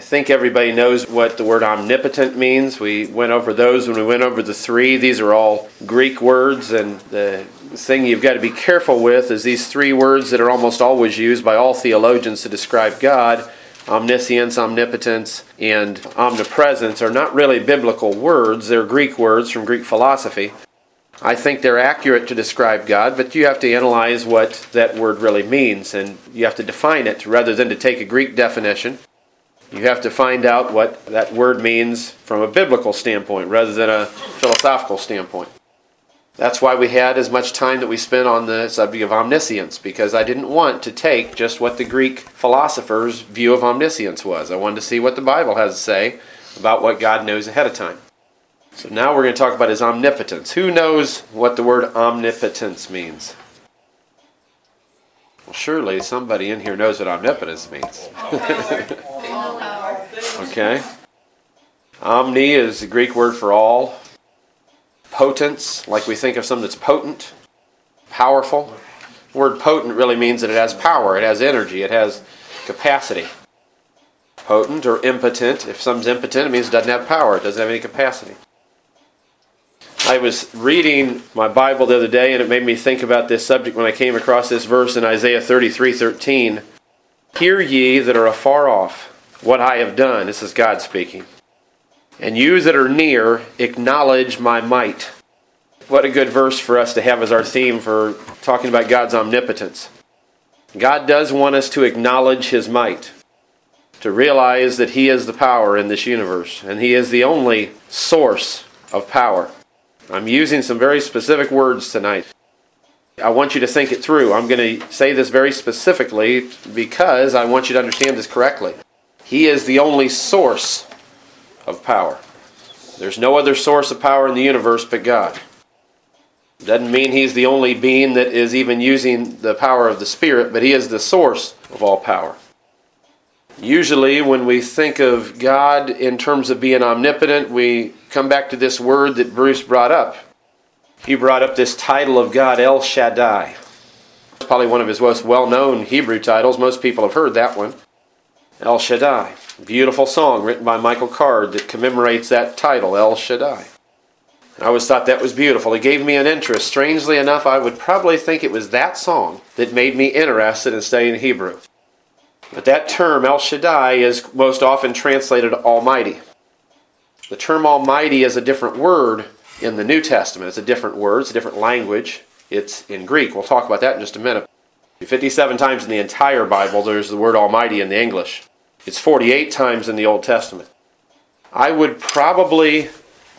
I think everybody knows what the word omnipotent means. We went over those when we went over the three. These are all Greek words, and the thing you've got to be careful with is these three words that are almost always used by all theologians to describe God. Omniscience, omnipotence, and omnipresence are not really biblical words. They're Greek words from Greek philosophy. I think they're accurate to describe God, but you have to analyze what that word really means, and you have to define it rather than to take a Greek definition. You have to find out what that word means from a biblical standpoint rather than a philosophical standpoint. That's why we had as much time that we spent on the subject of omniscience, because I didn't want to take just what the Greek philosophers' view of omniscience was. I wanted to see what the Bible has to say about what God knows ahead of time. So now we're going to talk about his omnipotence. Who knows what the word omnipotence means? Well, surely somebody in here knows what omnipotence means. Okay. Omni is the Greek word for all. Potence, like we think of something that's potent, powerful. The word potent really means that it has power, it has energy, it has capacity. Potent or impotent. If something's impotent, it means it doesn't have power, it doesn't have any capacity. I was reading my Bible the other day, and it made me think about this subject when I came across this verse in Isaiah 33:13. Hear ye that are afar off what I have done. This is God speaking. And you that are near, acknowledge my might. What a good verse for us to have as our theme for talking about God's omnipotence. God does want us to acknowledge his might, to realize that he is the power in this universe, and he is the only source of power. I'm using some very specific words tonight. I want you to think it through. I'm going to say this very specifically because I want you to understand this correctly. He is the only source of power. There's no other source of power in the universe but God. Doesn't mean he's the only being that is even using the power of the Spirit, but he is the source of all power. Usually when we think of God in terms of being omnipotent, we come back to this word that Bruce brought up. He brought up this title of God, El Shaddai. It's probably one of his most well-known Hebrew titles. Most people have heard that one. El Shaddai, beautiful song written by Michael Card that commemorates that title, El Shaddai. I always thought that was beautiful. It gave me an interest. Strangely enough, I would probably think it was that song that made me interested in studying Hebrew. But that term, El Shaddai, is most often translated Almighty. The term Almighty is a different word in the New Testament. It's a different word. It's a different language. It's in Greek. We'll talk about that in just a minute. 57 times in the entire Bible, there's the word Almighty in the English. It's 48 times in the Old Testament. I would probably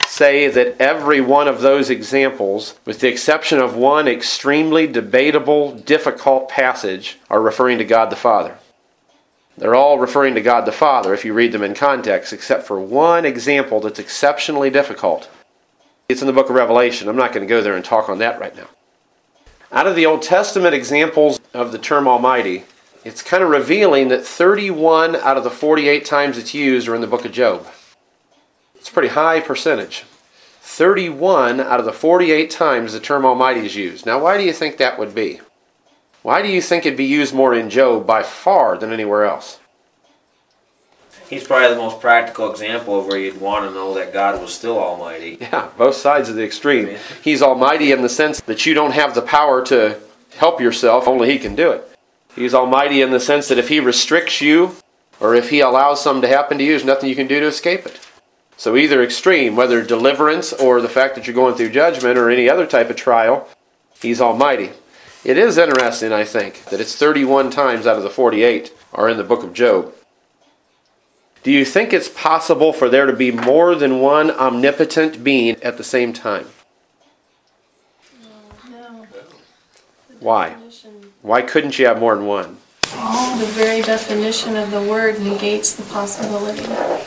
say that every one of those examples, with the exception of one extremely debatable, difficult passage, are referring to God the Father. They're all referring to God the Father if you read them in context, except for one example that's exceptionally difficult. It's in the book of Revelation. I'm not going to go there and talk on that right now. Out of the Old Testament examples of the term Almighty, it's kind of revealing that 31 out of the 48 times it's used are in the book of Job. It's a pretty high percentage. 31 out of the 48 times the term Almighty is used. Now, why do you think that would be? Why do you think it'd be used more in Job by far than anywhere else? He's probably the most practical example of where you'd want to know that God was still almighty. Yeah, both sides of the extreme. Yeah. He's almighty in the sense that you don't have the power to help yourself, only he can do it. He's almighty in the sense that if he restricts you, or if he allows something to happen to you, there's nothing you can do to escape it. So either extreme, whether deliverance or the fact that you're going through judgment or any other type of trial, he's almighty. It is interesting, I think, that it's 31 times out of the 48 are in the book of Job. Do you think it's possible for there to be more than one omnipotent being at the same time? No. Why? Why couldn't you have more than one? The very definition of the word negates the possibility.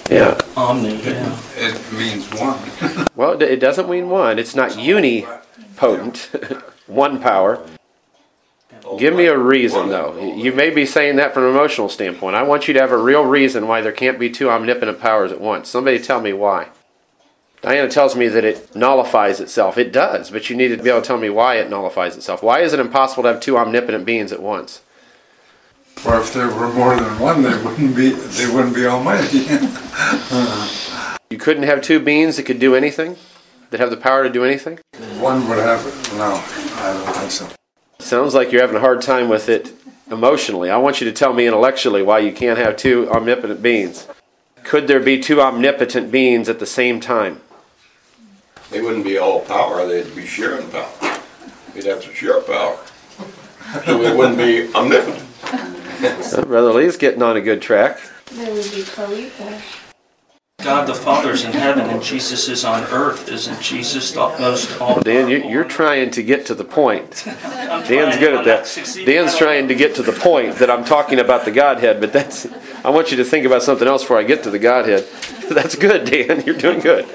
Yeah. Omni. Yeah. It means one. Well, it doesn't mean one. It's not unipotent, one power. Give me a reason, though. You may be saying that from an emotional standpoint. I want you to have a real reason why there can't be two omnipotent powers at once. Somebody tell me why. Diana tells me that it nullifies itself. It does, but you need to be able to tell me why it nullifies itself. Why is it impossible to have two omnipotent beings at once? Or if there were more than one, they wouldn't be almighty. You couldn't have two beings that could do anything? That have the power to do anything? One would have it. No, I don't think so. Sounds like you're having a hard time with it emotionally. I want you to tell me intellectually why you can't have two omnipotent beings. Could there be two omnipotent beings at the same time? They wouldn't be all power. They'd be sharing power. They'd have to share power. So they wouldn't be omnipotent. Brother Lee's getting on a good track. There would be co-equal. God the Father is in heaven and Jesus is on earth. Isn't Jesus the most all? Dan, you're trying to get to the point. Dan's good at that. Dan's trying to get to the point that I'm talking about the Godhead, but that's. I want you to think about something else before I get to the Godhead. That's good, Dan. You're doing good.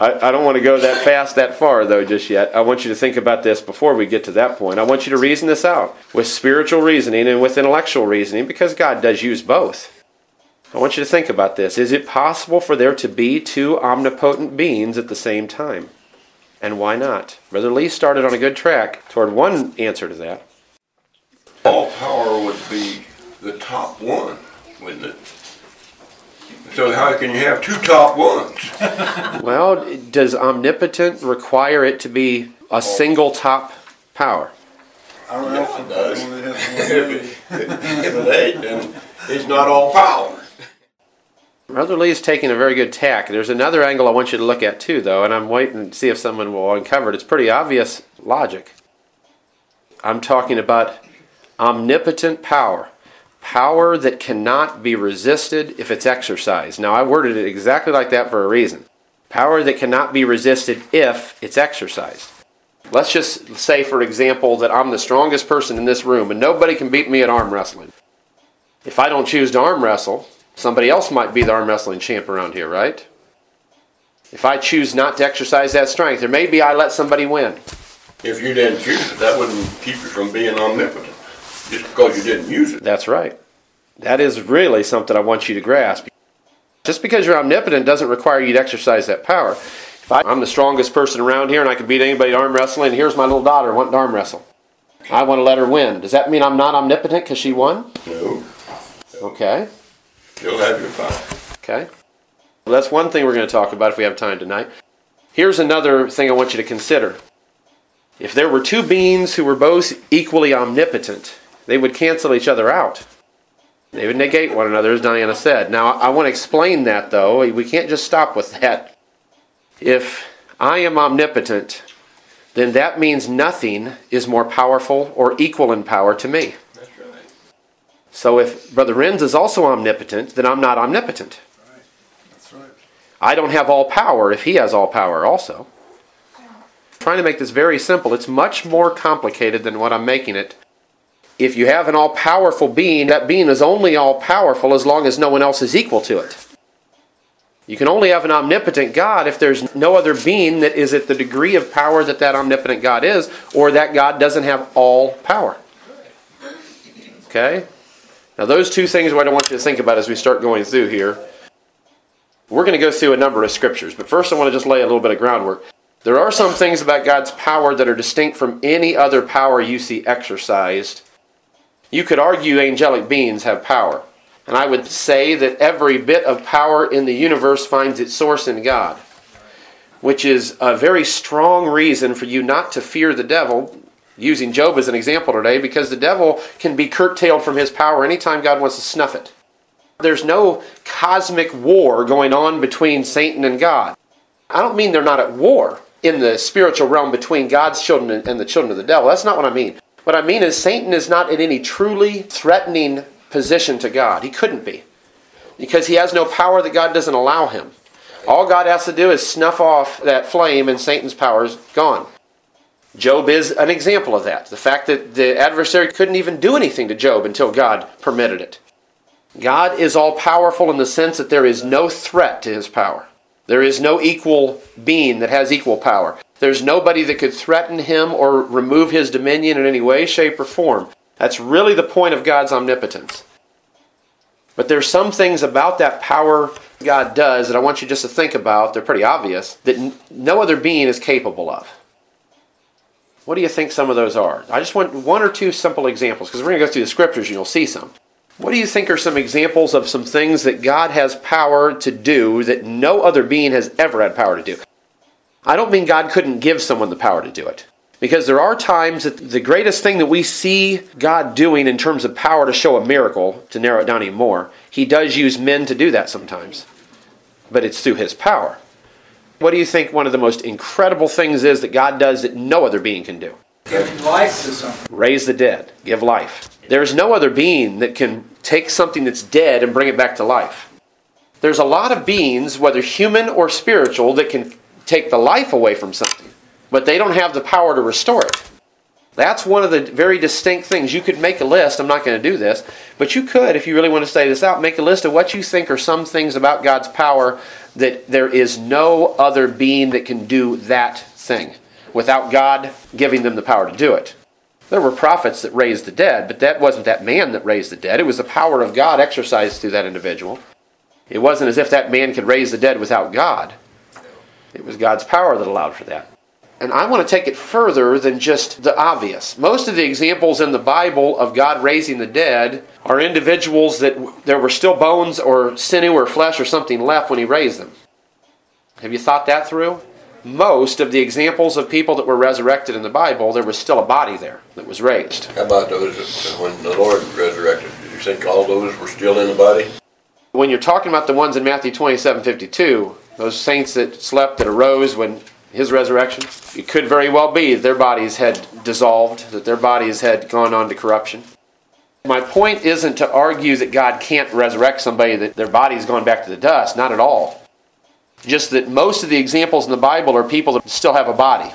I don't want to go that fast, that far, though, just yet. I want you to think about this before we get to that point. I want you to reason this out with spiritual reasoning and with intellectual reasoning, because God does use both. I want you to think about this. Is it possible for there to be two omnipotent beings at the same time? And why not? Brother Lee started on a good track toward one answer to that. All power would be the top one, wouldn't it? So how can you have two top ones? Well, does omnipotent require it to be a single top power? I don't know if it does. If it ain't, then it's not all power. Brother Lee is taking a very good tack. There's another angle I want you to look at too, though, and I'm waiting to see if someone will uncover it. It's pretty obvious logic. I'm talking about omnipotent power. Power that cannot be resisted if it's exercised. Now, I worded it exactly like that for a reason. Power that cannot be resisted if it's exercised. Let's just say, for example, that I'm the strongest person in this room and nobody can beat me at arm wrestling. If I don't choose to arm wrestle, somebody else might be the arm wrestling champ around here, right? If I choose not to exercise that strength, or maybe I let somebody win. If you didn't choose it, that wouldn't keep you from being omnipotent. Just because you didn't use it. That's right. That is really something I want you to grasp. Just because you're omnipotent doesn't require you to exercise that power. If I'm the strongest person around here and I can beat anybody at arm wrestling, and here's my little daughter wanting to arm wrestle. I want to let her win. Does that mean I'm not omnipotent because she won? No. Okay. You'll have your power. Okay. Well, that's one thing we're going to talk about if we have time tonight. Here's another thing I want you to consider. If there were two beings who were both equally omnipotent, they would cancel each other out. They would negate one another, as Diana said. Now, I want to explain that, though. We can't just stop with that. If I am omnipotent, then that means nothing is more powerful or equal in power to me. That's right. So if Brother Renz is also omnipotent, then I'm not omnipotent. Right. That's right. I don't have all power if he has all power also. Yeah. I'm trying to make this very simple. It's much more complicated than what I'm making it. If you have an all-powerful being, that being is only all-powerful as long as no one else is equal to it. You can only have an omnipotent God if there's no other being that is at the degree of power that that omnipotent God is, or that God doesn't have all power. Okay? Now those two things are what I want you to think about as we start going through here. We're going to go through a number of scriptures, but first I want to just lay a little bit of groundwork. There are some things about God's power that are distinct from any other power you see exercised. You could argue angelic beings have power. And I would say that every bit of power in the universe finds its source in God, which is a very strong reason for you not to fear the devil, using Job as an example today, because the devil can be curtailed from his power anytime God wants to snuff it. There's no cosmic war going on between Satan and God. I don't mean they're not at war in the spiritual realm between God's children and the children of the devil. That's not what I mean. What I mean is Satan is not in any truly threatening position to God. He couldn't be. Because he has no power that God doesn't allow him. All God has to do is snuff off that flame and Satan's power is gone. Job is an example of that. The fact that the adversary couldn't even do anything to Job until God permitted it. God is all-powerful in the sense that there is no threat to his power. There is no equal being that has equal power. There's nobody that could threaten him or remove his dominion in any way, shape, or form. That's really the point of God's omnipotence. But there's some things about that power God does that I want you just to think about, they're pretty obvious, that no other being is capable of. What do you think some of those are? I just want one or two simple examples, because we're going to go through the scriptures and you'll see some. What do you think are some examples of some things that God has power to do that no other being has ever had power to do? I don't mean God couldn't give someone the power to do it, because there are times that the greatest thing that we see God doing in terms of power to show a miracle, to narrow it down even more, he does use men to do that sometimes, but it's through his power. What do you think one of the most incredible things is that God does that no other being can do? Give life to something. Raise the dead. Give life. There's no other being that can take something that's dead and bring it back to life. There's a lot of beings, whether human or spiritual, that can take the life away from something, but they don't have the power to restore it. That's one of the very distinct things. You could make a list. I'm not going to do this, but you could, if you really want to study this out, make a list of what you think are some things about God's power that there is no other being that can do that thing without God giving them the power to do it. There were prophets that raised the dead, but that wasn't that man that raised the dead. It was the power of God exercised through that individual. It wasn't as if that man could raise the dead without God. It was God's power that allowed for that. And I want to take it further than just the obvious. Most of the examples in the Bible of God raising the dead are individuals that there were still bones or sinew or flesh or something left when he raised them. Have you thought that through? Most of the examples of people that were resurrected in the Bible, there was still a body there that was raised. How about those that when the Lord resurrected? Do you think all those were still in the body? When you're talking about the ones in Matthew 27:52, those saints that slept, that arose when his resurrection, it could very well be that their bodies had dissolved, that their bodies had gone on to corruption. My point isn't to argue that God can't resurrect somebody, that their body's gone back to the dust. Not at all. Just that most of the examples in the Bible are people that still have a body.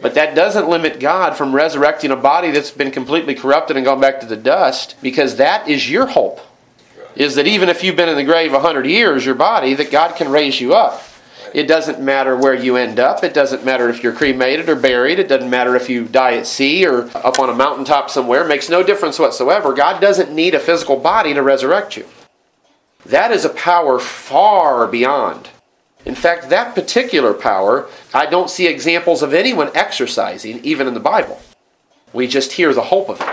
But that doesn't limit God from resurrecting a body that's been completely corrupted and gone back to the dust, because that is your hope, is that even if you've been in the grave 100 years, your body, that God can raise you up. It doesn't matter where you end up. It doesn't matter if you're cremated or buried. It doesn't matter if you die at sea or up on a mountaintop somewhere. It makes no difference whatsoever. God doesn't need a physical body to resurrect you. That is a power far beyond. In fact, that particular power, I don't see examples of anyone exercising, even in the Bible. We just hear the hope of it.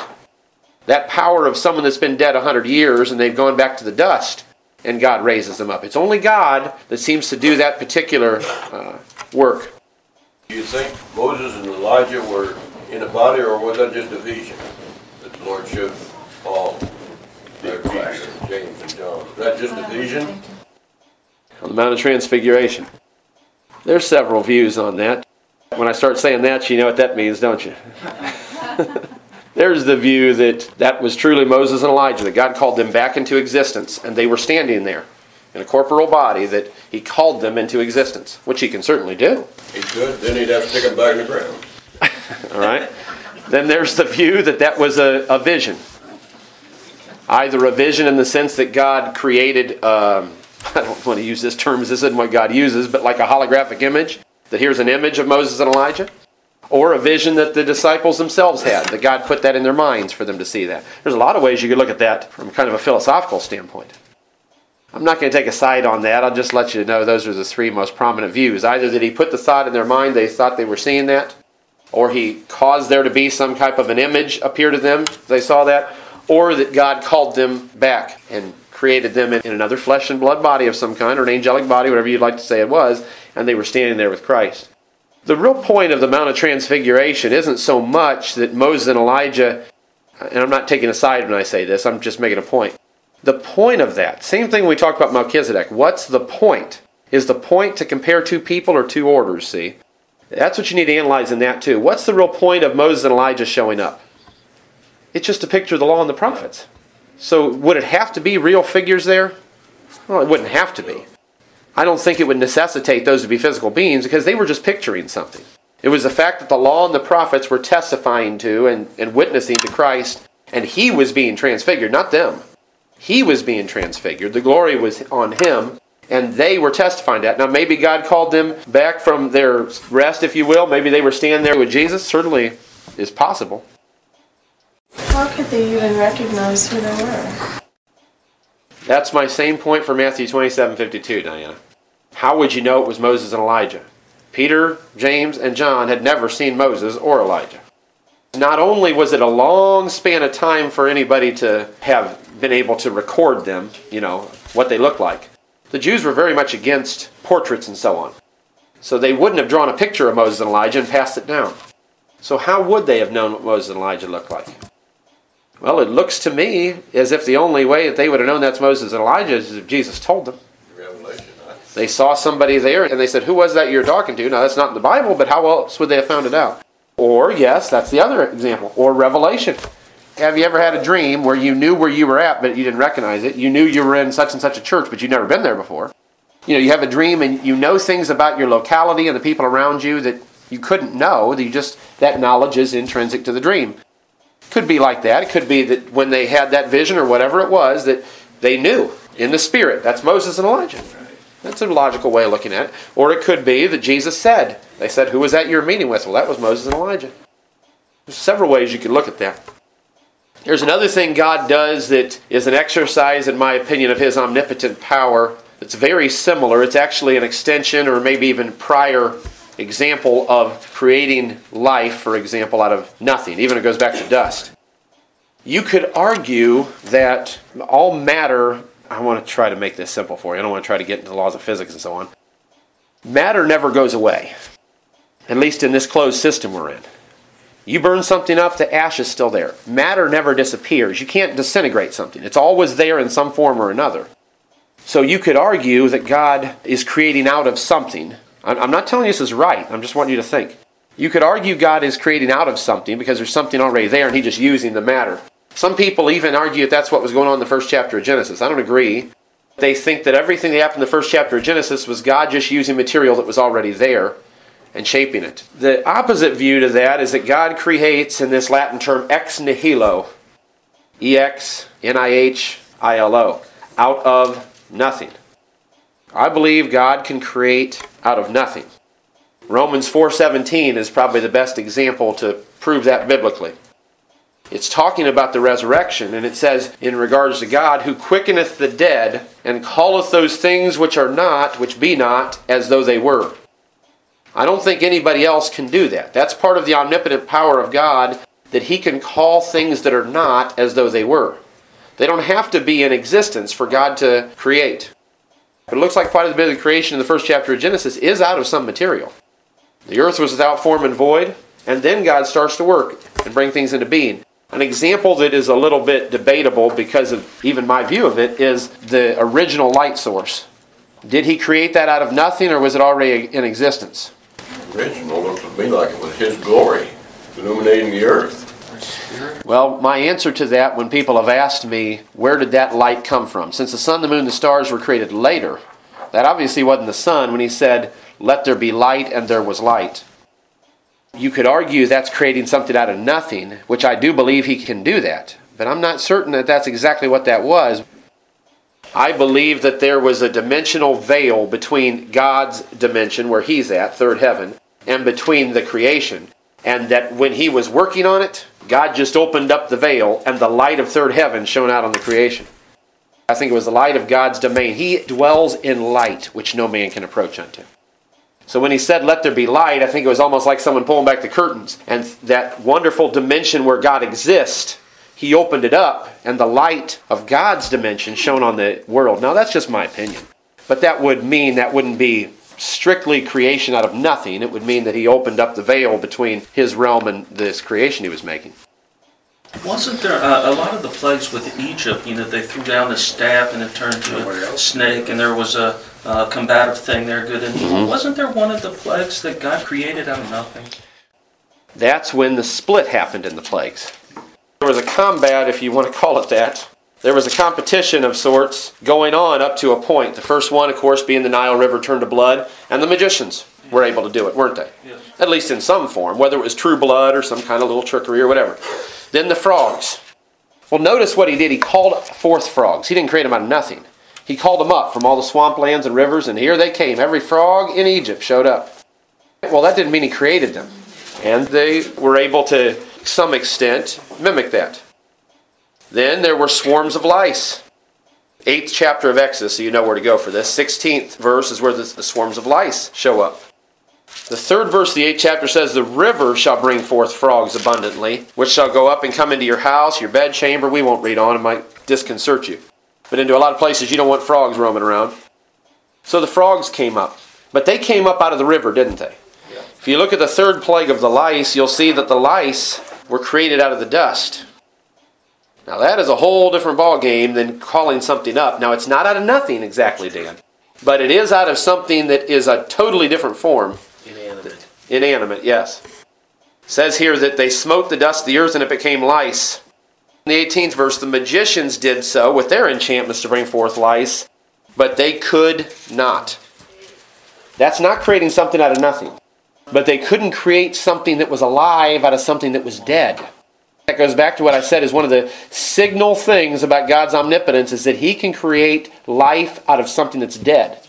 That power of someone that's been dead 100 years and they've gone back to the dust, and God raises them up. It's only God that seems to do that particular work. Do you think Moses and Elijah were in a body, or was that just a vision that the Lord showed Paul, Peter, James, and John? Was that just a vision? On the Mount of Transfiguration. There's several views on that. When I start saying that, you know what that means, don't you? There's the view that that was truly Moses and Elijah, that God called them back into existence, and they were standing there in a corporal body, that he called them into existence, which he can certainly do. He could, then he'd have to stick them back in the ground. All right. Then there's the view that that was a vision. Either a vision in the sense that God created, I don't want to use this term, this isn't what God uses, but like a holographic image, that here's an image of Moses and Elijah. Or a vision that the disciples themselves had, that God put that in their minds for them to see that. There's a lot of ways you could look at that from kind of a philosophical standpoint. I'm not going to take a side on that. I'll just let you know those are the three most prominent views. Either that he put the thought in their mind, they thought they were seeing that, or he caused there to be some type of an image appear to them, they saw that, or that God called them back and created them in another flesh and blood body of some kind, or an angelic body, whatever you'd like to say it was, and they were standing there with Christ. The real point of the Mount of Transfiguration isn't so much that Moses and Elijah, and I'm not taking a side when I say this, I'm just making a point. The point of that, same thing we talked about Melchizedek, what's the point? Is the point to compare two people or two orders, see? That's what you need to analyze in that too. What's the real point of Moses and Elijah showing up? It's just a picture of the law and the prophets. So would it have to be real figures there? Well, it wouldn't have to be. I don't think it would necessitate those to be physical beings, because they were just picturing something. It was the fact that the law and the prophets were testifying to and witnessing to Christ, and he was being transfigured, not them. He was being transfigured. The glory was on him, and they were testifying to that. Now, maybe God called them back from their rest, if you will. Maybe they were standing there with Jesus. Certainly is possible. How could they even recognize who they were? That's my same point for Matthew 27:52, Diana. How would you know it was Moses and Elijah? Peter, James, and John had never seen Moses or Elijah. Not only was it a long span of time for anybody to have been able to record them, you know, what they looked like. The Jews were very much against portraits and so on. So they wouldn't have drawn a picture of Moses and Elijah and passed it down. So how would they have known what Moses and Elijah looked like? Well, it looks to me as if the only way that they would have known that's Moses and Elijah is if Jesus told them. Revelation. They saw somebody there and they said, who was that you're talking to? Now, that's not in the Bible, but how else would they have found it out? Or, yes, that's the other example. Or Revelation. Have you ever had a dream where you knew where you were at, but you didn't recognize it? You knew you were in such and such a church, but you'd never been there before. You know, you have a dream and you know things about your locality and the people around you that you couldn't know. That you just, that knowledge is intrinsic to the dream. Could be like that. It could be that when they had that vision or whatever it was, that they knew in the spirit. That's Moses and Elijah. That's a logical way of looking at it. Or it could be that Jesus said, they said, who was that you're meeting with? Well, that was Moses and Elijah. There's several ways you could look at that. There's another thing God does that is an exercise, in my opinion, of His omnipotent power. It's very similar. It's actually an extension or maybe even prior example of creating life, for example, out of nothing. Even if it goes back to dust. You could argue that all matter... I want to try to make this simple for you. I don't want to try to get into the laws of physics and so on. Matter never goes away, at least in this closed system we're in. You burn something up, the ash is still there. Matter never disappears. You can't disintegrate something. It's always there in some form or another. So you could argue that God is creating out of something. I'm not telling you this is right. I'm just wanting you to think. You could argue God is creating out of something because there's something already there and He's just using the matter. Some people even argue that that's what was going on in the first chapter of Genesis. I don't agree. They think that everything that happened in the first chapter of Genesis was God just using material that was already there and shaping it. The opposite view to that is that God creates in this Latin term ex nihilo. E-X-N-I-H-I-L-O. Out of nothing. I believe God can create out of nothing. Romans 4:17 is probably the best example to prove that biblically. It's talking about the resurrection, and it says, in regards to God, who quickeneth the dead, and calleth those things which are not, which be not, as though they were. I don't think anybody else can do that. That's part of the omnipotent power of God, that He can call things that are not as though they were. They don't have to be in existence for God to create. It looks like part of the creation in the first chapter of Genesis is out of some material. The earth was without form and void, and then God starts to work and bring things into being. An example that is a little bit debatable because of even my view of it is the original light source. Did He create that out of nothing or was it already in existence? Original looks to me like it was His glory illuminating the earth. Well, my answer to that when people have asked me, where did that light come from? Since the sun, the moon, the stars were created later, that obviously wasn't the sun when He said, let there be light, and there was light. You could argue that's creating something out of nothing, which I do believe He can do that. But I'm not certain that that's exactly what that was. I believe that there was a dimensional veil between God's dimension, where He's at, third heaven, and between the creation. And that when He was working on it, God just opened up the veil and the light of third heaven shone out on the creation. I think it was the light of God's domain. He dwells in light, which no man can approach unto. So when He said, let there be light, I think it was almost like someone pulling back the curtains. And that wonderful dimension where God exists, He opened it up, and the light of God's dimension shone on the world. Now, that's just my opinion. But that would mean that wouldn't be strictly creation out of nothing. It would mean that He opened up the veil between His realm and this creation He was making. Wasn't there a lot of the plagues with Egypt, you know, they threw down the staff and it turned to a snake, and there was a combative thing there, good and evil. Mm-hmm. Wasn't there one of the plagues that God created out of nothing? That's when the split happened in the plagues. There was a combat, if you want to call it that. There was a competition of sorts going on up to a point. The first one, of course, being the Nile River turned to blood, and the magicians were able to do it, weren't they? Yes. At least in some form, whether it was true blood or some kind of little trickery or whatever. Then the frogs. Well, notice what He did. He called forth frogs. He didn't create them out of nothing. He called them up from all the swamplands and rivers, and here they came. Every frog in Egypt showed up. Well, that didn't mean He created them. And they were able to some extent mimic that. Then there were swarms of lice. 8th chapter of Exodus, so you know where to go for this. 16th verse is where the swarms of lice show up. The third verse of the 8th chapter says, the river shall bring forth frogs abundantly, which shall go up and come into your house, your bed chamber. We won't read on, it might disconcert you. But into a lot of places you don't want frogs roaming around. So the frogs came up. But they came up out of the river, didn't they? Yeah. If you look at the third plague of the lice, you'll see that the lice were created out of the dust. Now that is a whole different ballgame than calling something up. Now it's not out of nothing exactly, Dan. But it is out of something that is a totally different form. Inanimate. Inanimate, yes. It says here that they smote the dust of the earth and it became lice. In the 18th verse, the magicians did so with their enchantments to bring forth lice, but they could not. That's not creating something out of nothing. But they couldn't create something that was alive out of something that was dead. That goes back to what I said is one of the signal things about God's omnipotence is that He can create life out of something that's dead.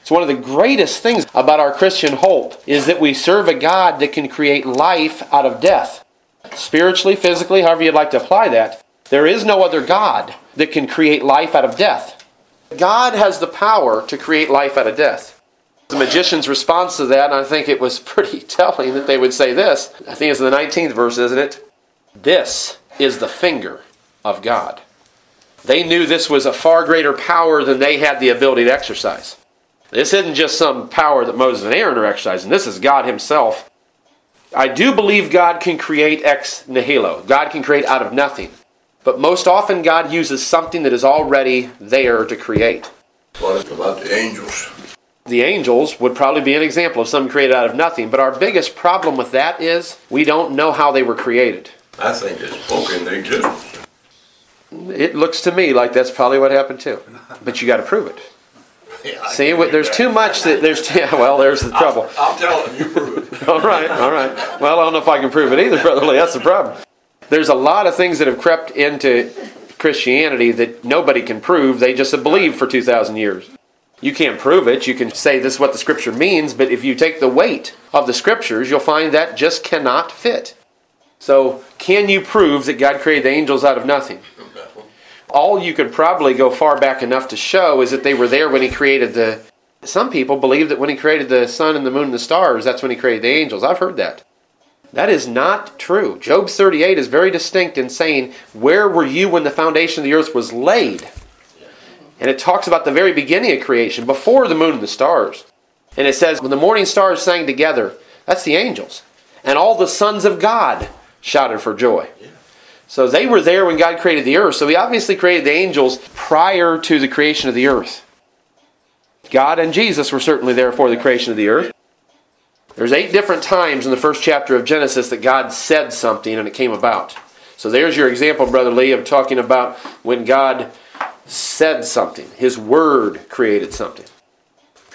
It's one of the greatest things about our Christian hope is that we serve a God that can create life out of death. Spiritually, physically, however you'd like to apply that, there is no other God that can create life out of death. God has the power to create life out of death. The magician's response to that, and I think it was pretty telling that they would say this. I think it's in the 19th verse, isn't it? This is the finger of God. They knew this was a far greater power than they had the ability to exercise. This isn't just some power that Moses and Aaron are exercising. This is God Himself. I do believe God can create ex nihilo. God can create out of nothing. But most often God uses something that is already there to create. What about the angels? The angels would probably be an example of something created out of nothing. But our biggest problem with that is we don't know how they were created. I think it's spoken their existence. It looks to me like that's probably what happened too. But you got to prove it. Yeah, see, there's too much that there's the trouble. I'm telling you, prove it. All right. Well, I don't know if I can prove it either, Brother Lee. That's the problem. There's a lot of things that have crept into Christianity that nobody can prove. They just have believed for 2,000 years. You can't prove it. You can say this is what the Scripture means, but if you take the weight of the Scriptures, you'll find that just cannot fit. So, can you prove that God created the angels out of nothing? All you could probably go far back enough to show is that they were there when He created the... Some people believe that when He created the sun and the moon and the stars, that's when He created the angels. I've heard that. That is not true. Job 38 is very distinct in saying, where were you when the foundation of the earth was laid? And it talks about the very beginning of creation, before the moon and the stars. And it says, when the morning stars sang together, that's the angels. And all the sons of God shouted for joy. So they were there when God created the earth. So He obviously created the angels prior to the creation of the earth. God and Jesus were certainly there for the creation of the earth. There's 8 different times in the first chapter of Genesis that God said something and it came about. So there's your example, Brother Lee, of talking about when God said something. His word created something.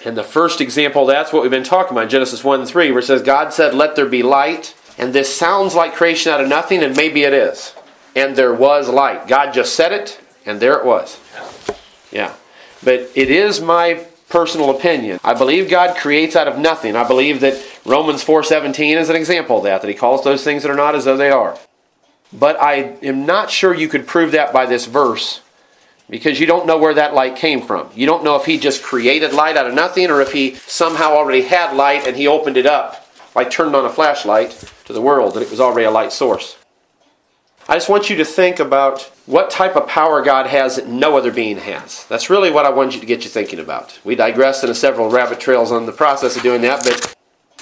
And the first example, that's what we've been talking about, Genesis 1:3, where it says, God said, let there be light. And this sounds like creation out of nothing, and maybe it is. And there was light. God just said it, and there it was. Yeah. But it is my personal opinion. I believe God creates out of nothing. I believe that Romans 4:17 is an example of that He calls those things that are not as though they are. But I am not sure you could prove that by this verse, because you don't know where that light came from. You don't know if He just created light out of nothing, or if He somehow already had light and He opened it up, like turned on a flashlight to the world, that it was already a light source. I just want you to think about what type of power God has that no other being has. That's really what I wanted you to get you thinking about. We digressed into several rabbit trails on the process of doing that, but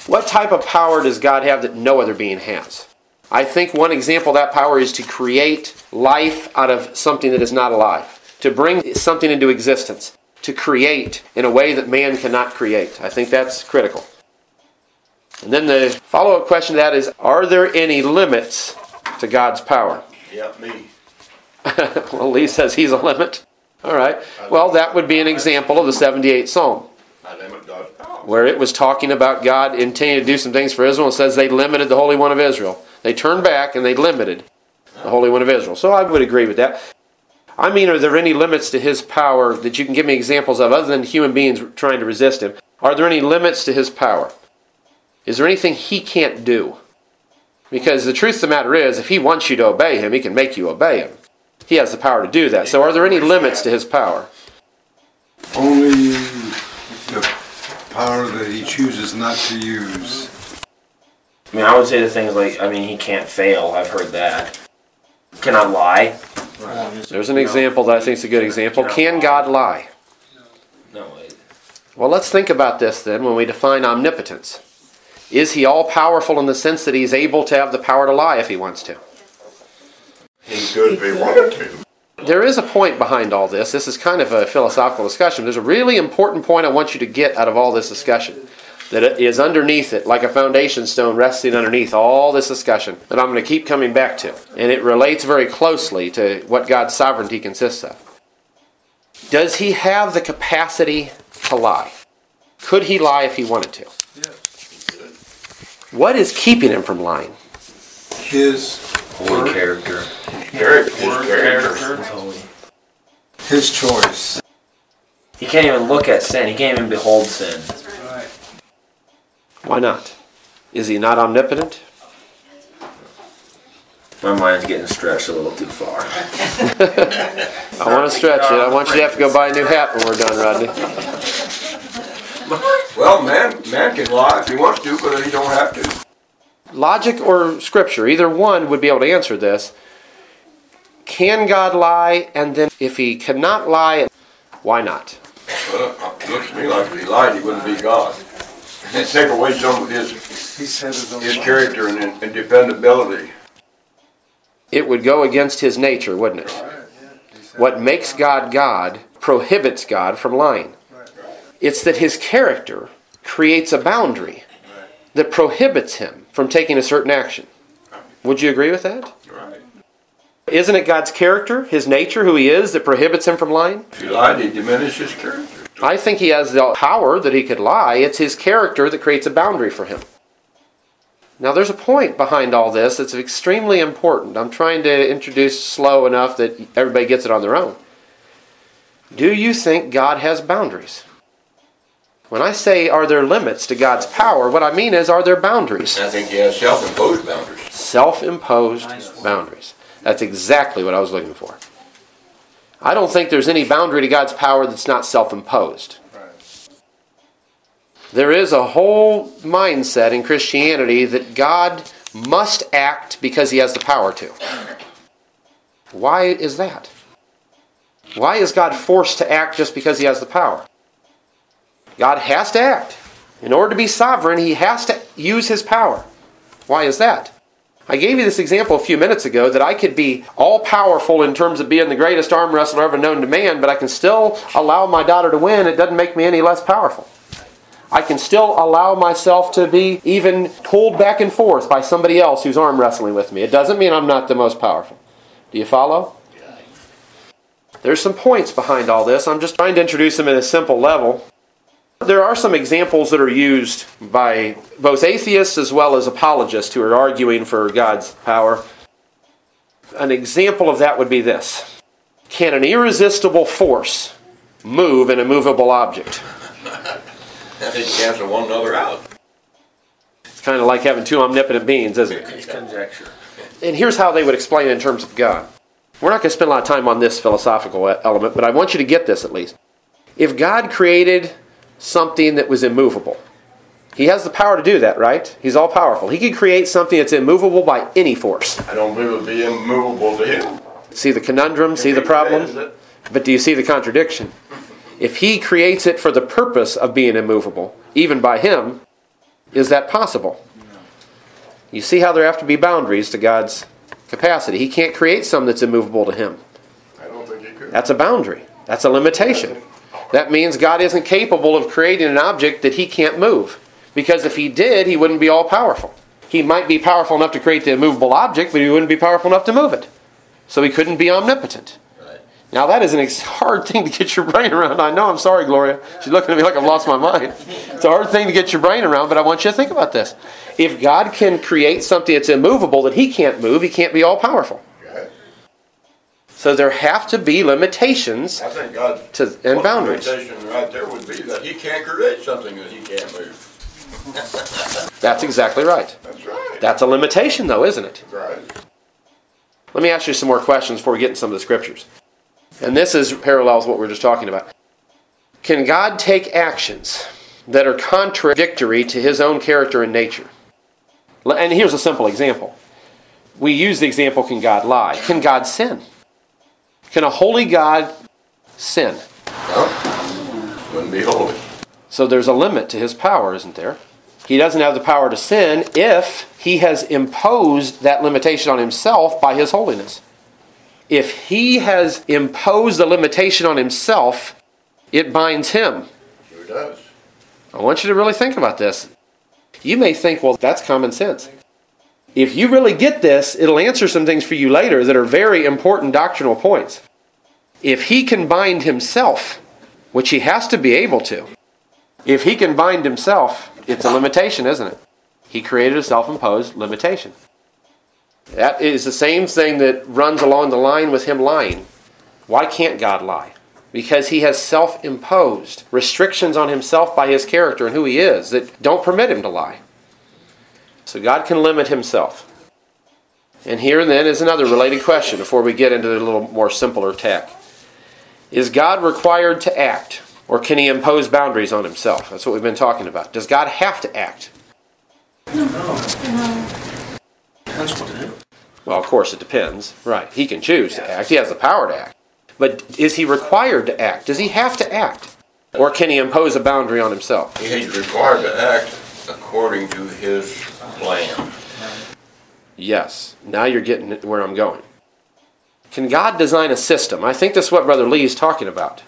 what type of power does God have that no other being has? I think one example of that power is to create life out of something that is not alive, to bring something into existence, to create in a way that man cannot create. I think that's critical. And then the follow-up question to that is, are there any limits to God's power? Yeah, me. Well, Lee says he's a limit. All right. Well, that would be an example of the 78th Psalm, where it was talking about God intending to do some things for Israel, and says they limited the Holy One of Israel. They turned back and they limited the Holy One of Israel. So I would agree with that. I mean, are there any limits to His power that you can give me examples of, other than human beings trying to resist Him? Are there any limits to His power? Is there anything He can't do? Because the truth of the matter is, if He wants you to obey Him, He can make you obey Him. He has the power to do that. So are there any limits to His power? Only the power that he chooses not to use. I mean, I would say the things like, he can't fail. I've heard that. Cannot lie. Right. There's an example that I think is a good example. Can God lie? No. Well, let's think about this then when we define omnipotence. Is he all-powerful in the sense that he's able to have the power to lie if he wants to? He could if he wanted to. There is a point behind all this. This is kind of a philosophical discussion. There's a really important point I want you to get out of all this discussion that is underneath it, like a foundation stone resting underneath all this discussion that I'm going to keep coming back to. And it relates very closely to what God's sovereignty consists of. Does he have the capacity to lie? Could he lie if he wanted to? What is keeping him from lying? His holy character. His holy. His choice. He can't even look at sin. He can't even behold sin. Right. Why not? Is he not omnipotent? My mind's getting stretched a little too far. I want to stretch it. I want you to have to go buy a new hat when we're done, Rodney. Well, man can lie if he wants to, but he don't have to. Logic or Scripture, either one would be able to answer this. Can God lie? And then if he cannot lie, why not? Well, it looks to me like if he lied, he wouldn't be God. And take away some of his character and dependability. It would go against his nature, wouldn't it? What makes God God prohibits God from lying. It's that his character creates a boundary that prohibits him from taking a certain action. Would you agree with that? Right. Isn't it God's character, his nature, who he is, that prohibits him from lying? If he lied, he diminishes his character. I think he has the power that he could lie. It's his character that creates a boundary for him. Now there's a point behind all this that's extremely important. I'm trying to introduce slow enough that everybody gets it on their own. Do you think God has boundaries? When I say, are there limits to God's power, what I mean is, are there boundaries? I think he has self-imposed boundaries. Self-imposed boundaries. That's exactly what I was looking for. I don't think there's any boundary to God's power that's not self-imposed. Right. There is a whole mindset in Christianity that God must act because he has the power to. Why is that? Why is God forced to act just because he has the power? God has to act. In order to be sovereign, he has to use his power. Why is that? I gave you this example a few minutes ago that I could be all-powerful in terms of being the greatest arm wrestler ever known to man, but I can still allow my daughter to win. It doesn't make me any less powerful. I can still allow myself to be even pulled back and forth by somebody else who's arm wrestling with me. It doesn't mean I'm not the most powerful. Do you follow? There's some points behind all this. I'm just trying to introduce them at a simple level. There are some examples that are used by both atheists as well as apologists who are arguing for God's power. An example of that would be this. Can an irresistible force move an immovable object? That just cancel one another out. It's kind of like having two omnipotent beings, isn't it? It's conjecture. And here's how they would explain it in terms of God. We're not going to spend a lot of time on this philosophical element, but I want you to get this at least. If God created something that was immovable. He has the power to do that, right? He's all-powerful. He could create something that's immovable by any force. I don't believe it would be immovable to him. See the conundrum? See the problem? But do you see the contradiction? If he creates it for the purpose of being immovable, even by him, is that possible? You see how there have to be boundaries to God's capacity. He can't create something that's immovable to him. I don't think he could. That's a boundary. That's a limitation. That means God isn't capable of creating an object that he can't move. Because if he did, he wouldn't be all-powerful. He might be powerful enough to create the immovable object, but he wouldn't be powerful enough to move it. So he couldn't be omnipotent. Right. Now that is a hard thing to get your brain around. I know, I'm sorry, Gloria. She's looking at me like I've lost my mind. It's a hard thing to get your brain around, but I want you to think about this. If God can create something that's immovable that he can't move, he can't be all-powerful. So there have to be limitations and boundaries. The limitation right there would be that he can't create something that he can't move. That's exactly right. That's right. That's a limitation though, isn't it? Right. Let me ask you some more questions before we get into some of the scriptures. And this parallels what we were just talking about. Can God take actions that are contradictory to his own character and nature. And here's a simple example. We use the example, can God lie? Can God sin? Can a holy God sin? No. Wouldn't be holy. So there's a limit to his power, isn't there? He doesn't have the power to sin if he has imposed that limitation on himself by his holiness. If he has imposed the limitation on himself, it binds him. Sure does. I want you to really think about this. You may think, well, that's common sense. If you really get this, it'll answer some things for you later that are very important doctrinal points. If he can bind himself, which he has to be able to, if he can bind himself, it's a limitation, isn't it? He created a self-imposed limitation. That is the same thing that runs along the line with him lying. Why can't God lie? Because he has self-imposed restrictions on himself by his character and who he is that don't permit him to lie. So God can limit himself. And here then is another related question before we get into the little more simpler tack. Is God required to act? Or can he impose boundaries on himself? That's what we've been talking about. Does God have to act? No. That's what it is. Well, of course it depends. Right. He can choose to act. He has the power to act. But is he required to act? Does he have to act? Or can he impose a boundary on himself? He's required to act according to his plan. Yes. Now you're getting where I'm going. Can God design a system? I think that's what Brother Lee is talking about.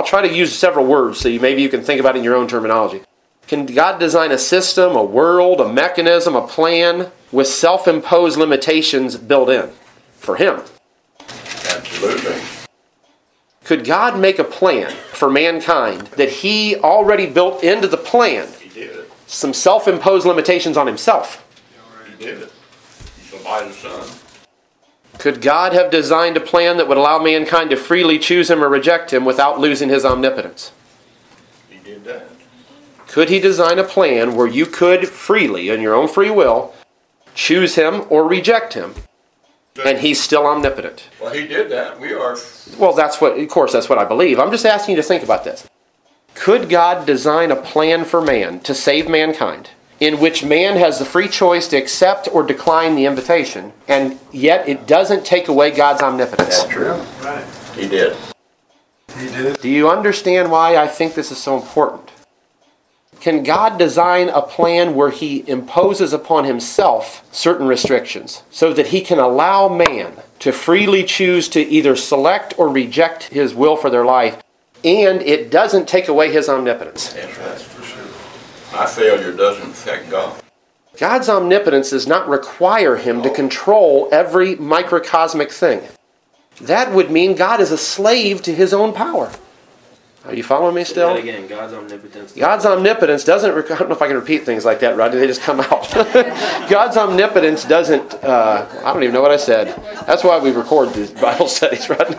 I'll try to use several words so maybe you can think about it in your own terminology. Can God design a system, a world, a mechanism, a plan with self-imposed limitations built in for him? Absolutely. Could God make a plan for mankind that he already built into the plan? He did it. Some self-imposed limitations on himself. He did it. He's Elijah's son. Could God have designed a plan that would allow mankind to freely choose him or reject him without losing his omnipotence? He did that. Could he design a plan where you could freely, in your own free will, choose him or reject him? And he's still omnipotent. Well, he did that. We are. Well, that's what, of course, that's what I believe. I'm just asking you to think about this. Could God design a plan for man to save mankind in which man has the free choice to accept or decline the invitation, and yet it doesn't take away God's omnipotence? That's true. Right. He did. He did. Do you understand why I think this is so important? Can God design a plan where he imposes upon himself certain restrictions so that he can allow man to freely choose to either select or reject his will for their life, and it doesn't take away his omnipotence? That's for sure. My failure doesn't affect God. God's omnipotence does not require him to control every microcosmic thing. That would mean God is a slave to his own power. Are you following me still? And again, God's omnipotence. God's omnipotence doesn't. I don't know if I can repeat things like that, Rodney. They just come out. God's omnipotence doesn't. I don't even know what I said. That's why we record these Bible studies, Rodney.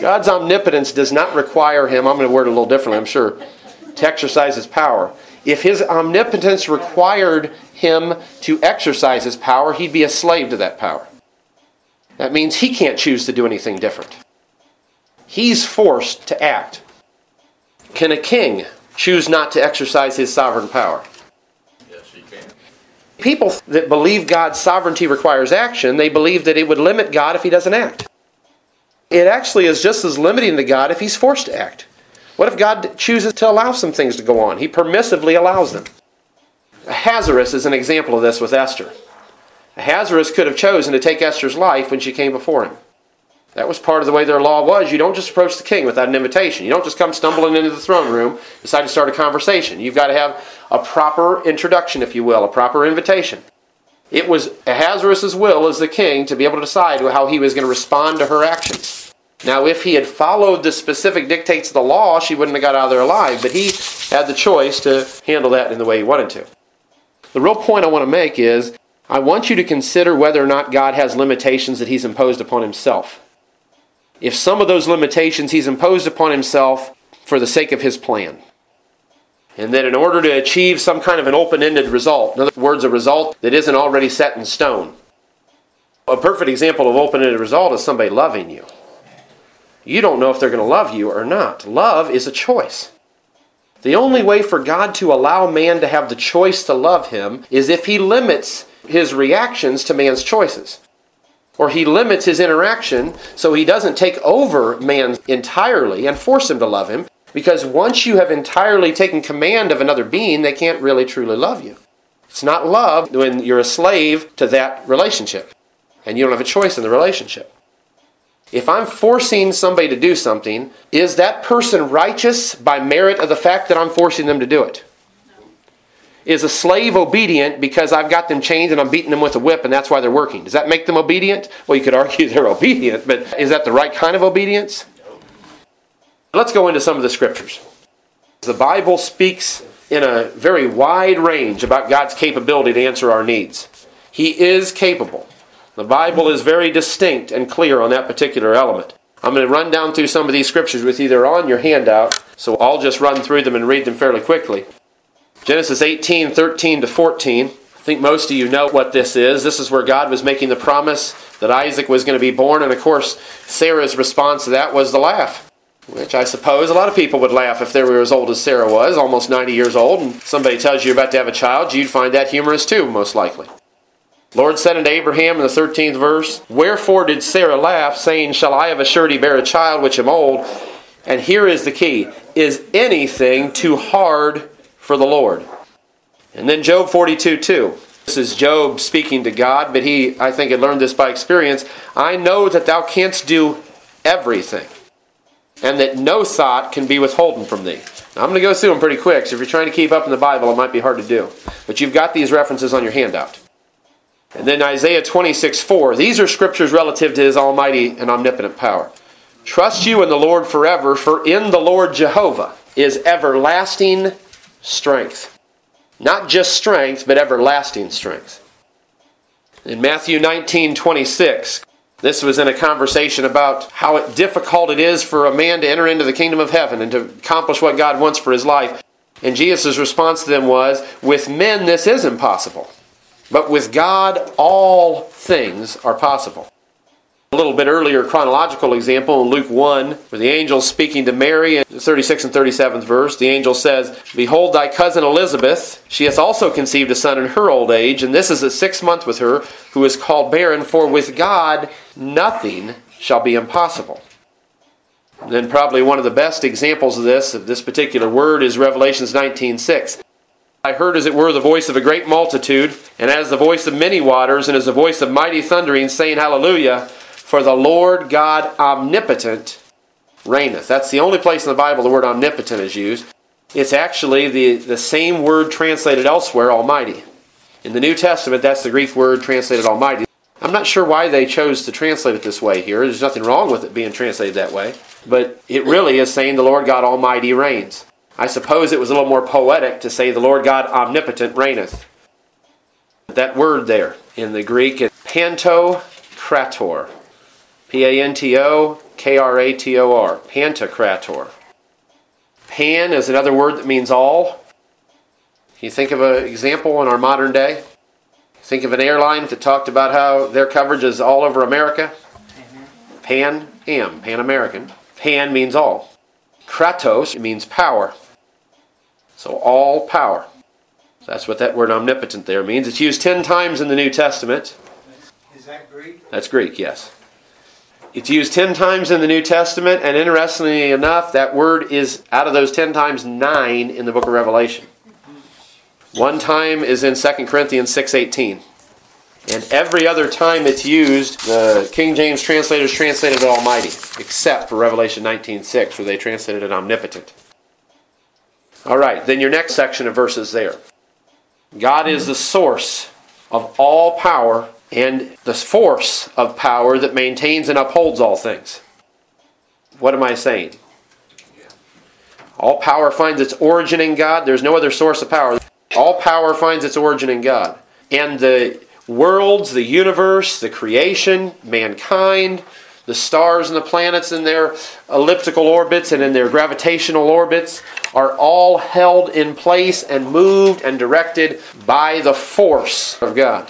God's omnipotence does not require him. I'm going to word it a little differently, I'm sure. To exercise his power. If his omnipotence required him to exercise his power, he'd be a slave to that power. That means he can't choose to do anything different. He's forced to act. Can a king choose not to exercise his sovereign power? Yes, he can. People that believe God's sovereignty requires action, they believe that it would limit God if he doesn't act. It actually is just as limiting to God if he's forced to act. What if God chooses to allow some things to go on? He permissively allows them. Ahasuerus is an example of this with Esther. Ahasuerus could have chosen to take Esther's life when she came before him. That was part of the way their law was. You don't just approach the king without an invitation. You don't just come stumbling into the throne room, decide to start a conversation. You've got to have a proper introduction, if you will, a proper invitation. It was Ahasuerus' will as the king to be able to decide how he was going to respond to her actions. Now, if he had followed the specific dictates of the law, she wouldn't have got out of there alive, but he had the choice to handle that in the way he wanted to. The real point I want to make is, I want you to consider whether or not God has limitations that he's imposed upon himself. If some of those limitations he's imposed upon himself for the sake of his plan. And that in order to achieve some kind of an open-ended result, in other words, a result that isn't already set in stone. A perfect example of open-ended result is somebody loving you. You don't know if they're going to love you or not. Love is a choice. The only way for God to allow man to have the choice to love him is if he limits his reactions to man's choices. Or he limits his interaction so he doesn't take over man entirely and force him to love him. Because once you have entirely taken command of another being, they can't really truly love you. It's not love when you're a slave to that relationship. And you don't have a choice in the relationship. If I'm forcing somebody to do something, is that person righteous by merit of the fact that I'm forcing them to do it? Is a slave obedient because I've got them chained and I'm beating them with a whip and that's why they're working? Does that make them obedient? Well, you could argue they're obedient, but is that the right kind of obedience? Let's go into some of the scriptures. The Bible speaks in a very wide range about God's capability to answer our needs. He is capable. The Bible is very distinct and clear on that particular element. I'm going to run down through some of these scriptures with you. They're on your handout, so I'll just run through them and read them fairly quickly. Genesis 18:13-14. I think most of you know what this is. This is where God was making the promise that Isaac was going to be born, and of course, Sarah's response to that was the laugh, which I suppose a lot of people would laugh if they were as old as Sarah was, almost 90 years old, and somebody tells you you're about to have a child, you'd find that humorous too, most likely. Lord said unto Abraham in the 13th verse, "Wherefore did Sarah laugh, saying, Shall I of a surety bear a child which am old?" And here is the key. Is anything too hard for the Lord? And then Job 42:2. This is Job speaking to God, but he, I think, had learned this by experience. "I know that thou canst do everything, and that no thought can be withholden from thee." Now, I'm going to go through them pretty quick, so if you're trying to keep up in the Bible, it might be hard to do. But you've got these references on your handout. And then Isaiah 26:4. These are scriptures relative to His almighty and omnipotent power. "Trust you in the Lord forever, for in the Lord Jehovah is everlasting strength." Not just strength, but everlasting strength. In Matthew 19:26. This was in a conversation about how difficult it is for a man to enter into the kingdom of heaven and to accomplish what God wants for his life. And Jesus' response to them was, "With men this is impossible, but with God, all things are possible." A little bit earlier chronological example in Luke 1, where the angel's speaking to Mary in the 36th and 37th verse. The angel says, "Behold, thy cousin Elizabeth, she hath also conceived a son in her old age, and this is the 6th month with her, who is called barren, for with God nothing shall be impossible." And then probably one of the best examples of this particular word, is Revelation 19:6. "I heard, as it were, the voice of a great multitude, and as the voice of many waters, and as the voice of mighty thunderings, saying, Hallelujah, for the Lord God omnipotent reigneth." That's the only place in the Bible the word omnipotent is used. It's actually the same word translated elsewhere, almighty. In the New Testament, that's the Greek word translated almighty. I'm not sure why they chose to translate it this way here. There's nothing wrong with it being translated that way. But it really is saying the Lord God Almighty reigns. I suppose it was a little more poetic to say the Lord God omnipotent reigneth. That word there in the Greek is pantokrator. P-A-N-T-O-K-R-A-T-O-R. Pantokrator. Pan is another word that means all. Can you think of an example in our modern day? Think of an airline that talked about how their coverage is all over America. Pan, am, Pan-American. Pan means all. Kratos means power. So all power. That's what that word omnipotent there means. It's used 10 times in the New Testament. Is that Greek? That's Greek, yes. It's used 10 times in the New Testament, and interestingly enough, that word is, out of those 10 times, 9 in the book of Revelation. 1 time is in 2 Corinthians 6:18. And every other time it's used, the King James translators translated it Almighty, except for Revelation 19:6, where they translated it omnipotent. All right, then your next section of verses there. God is the source of all power and the force of power that maintains and upholds all things. What am I saying? All power finds its origin in God. There's no other source of power. All power finds its origin in God. And the worlds, the universe, the creation, mankind, the stars and the planets in their elliptical orbits and in their gravitational orbits are all held in place and moved and directed by the force of God.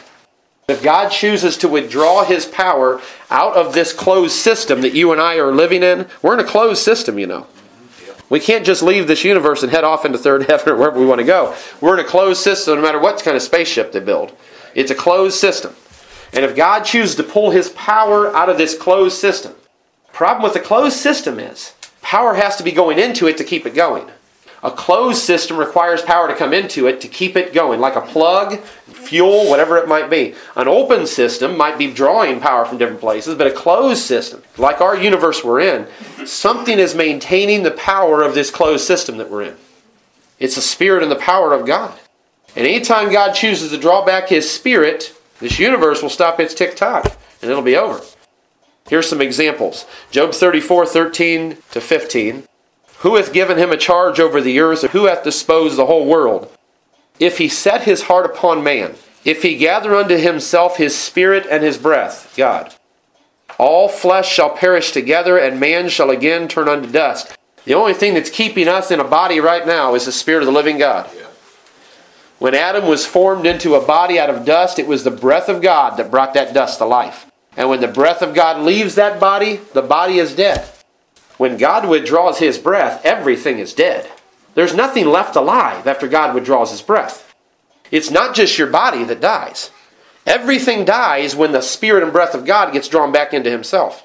If God chooses to withdraw His power out of this closed system that you and I are living in, we're in a closed system, you know. We can't just leave this universe and head off into third heaven or wherever we want to go. We're in a closed system no matter what kind of spaceship they build. It's a closed system. And if God chooses to pull his power out of this closed system, problem with the closed system is power has to be going into it to keep it going. A closed system requires power to come into it to keep it going, like a plug, fuel, whatever it might be. An open system might be drawing power from different places, but a closed system, like our universe we're in, something is maintaining the power of this closed system that we're in. It's the Spirit and the power of God. And anytime God chooses to draw back His Spirit, this universe will stop its tick-tock, and it'll be over. Here's some examples. Job 34:13-15. Who hath given him a charge over the earth, or who hath disposed the whole world? If he set his heart upon man, if he gather unto himself his spirit and his breath, God, all flesh shall perish together, and man shall again turn unto dust. The only thing that's keeping us in a body right now is the Spirit of the living God. Yeah. When Adam was formed into a body out of dust, it was the breath of God that brought that dust to life. And when the breath of God leaves that body, the body is dead. When God withdraws His breath, everything is dead. There's nothing left alive after God withdraws His breath. It's not just your body that dies. Everything dies when the Spirit and breath of God gets drawn back into Himself.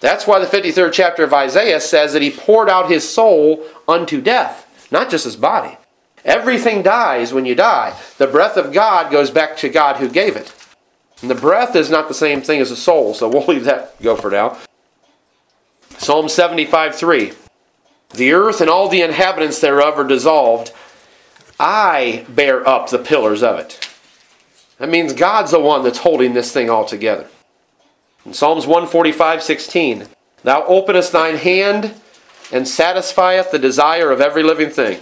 That's why the 53rd chapter of Isaiah says that He poured out His soul unto death, not just His body. Everything dies when you die. The breath of God goes back to God who gave it. And the breath is not the same thing as the soul, so we'll leave that go for now. Psalm 75:3. The earth and all the inhabitants thereof are dissolved. I bear up the pillars of it. That means God's the one that's holding this thing all together. In Psalms 145:16. Thou openest thine hand and satisfieth the desire of every living thing.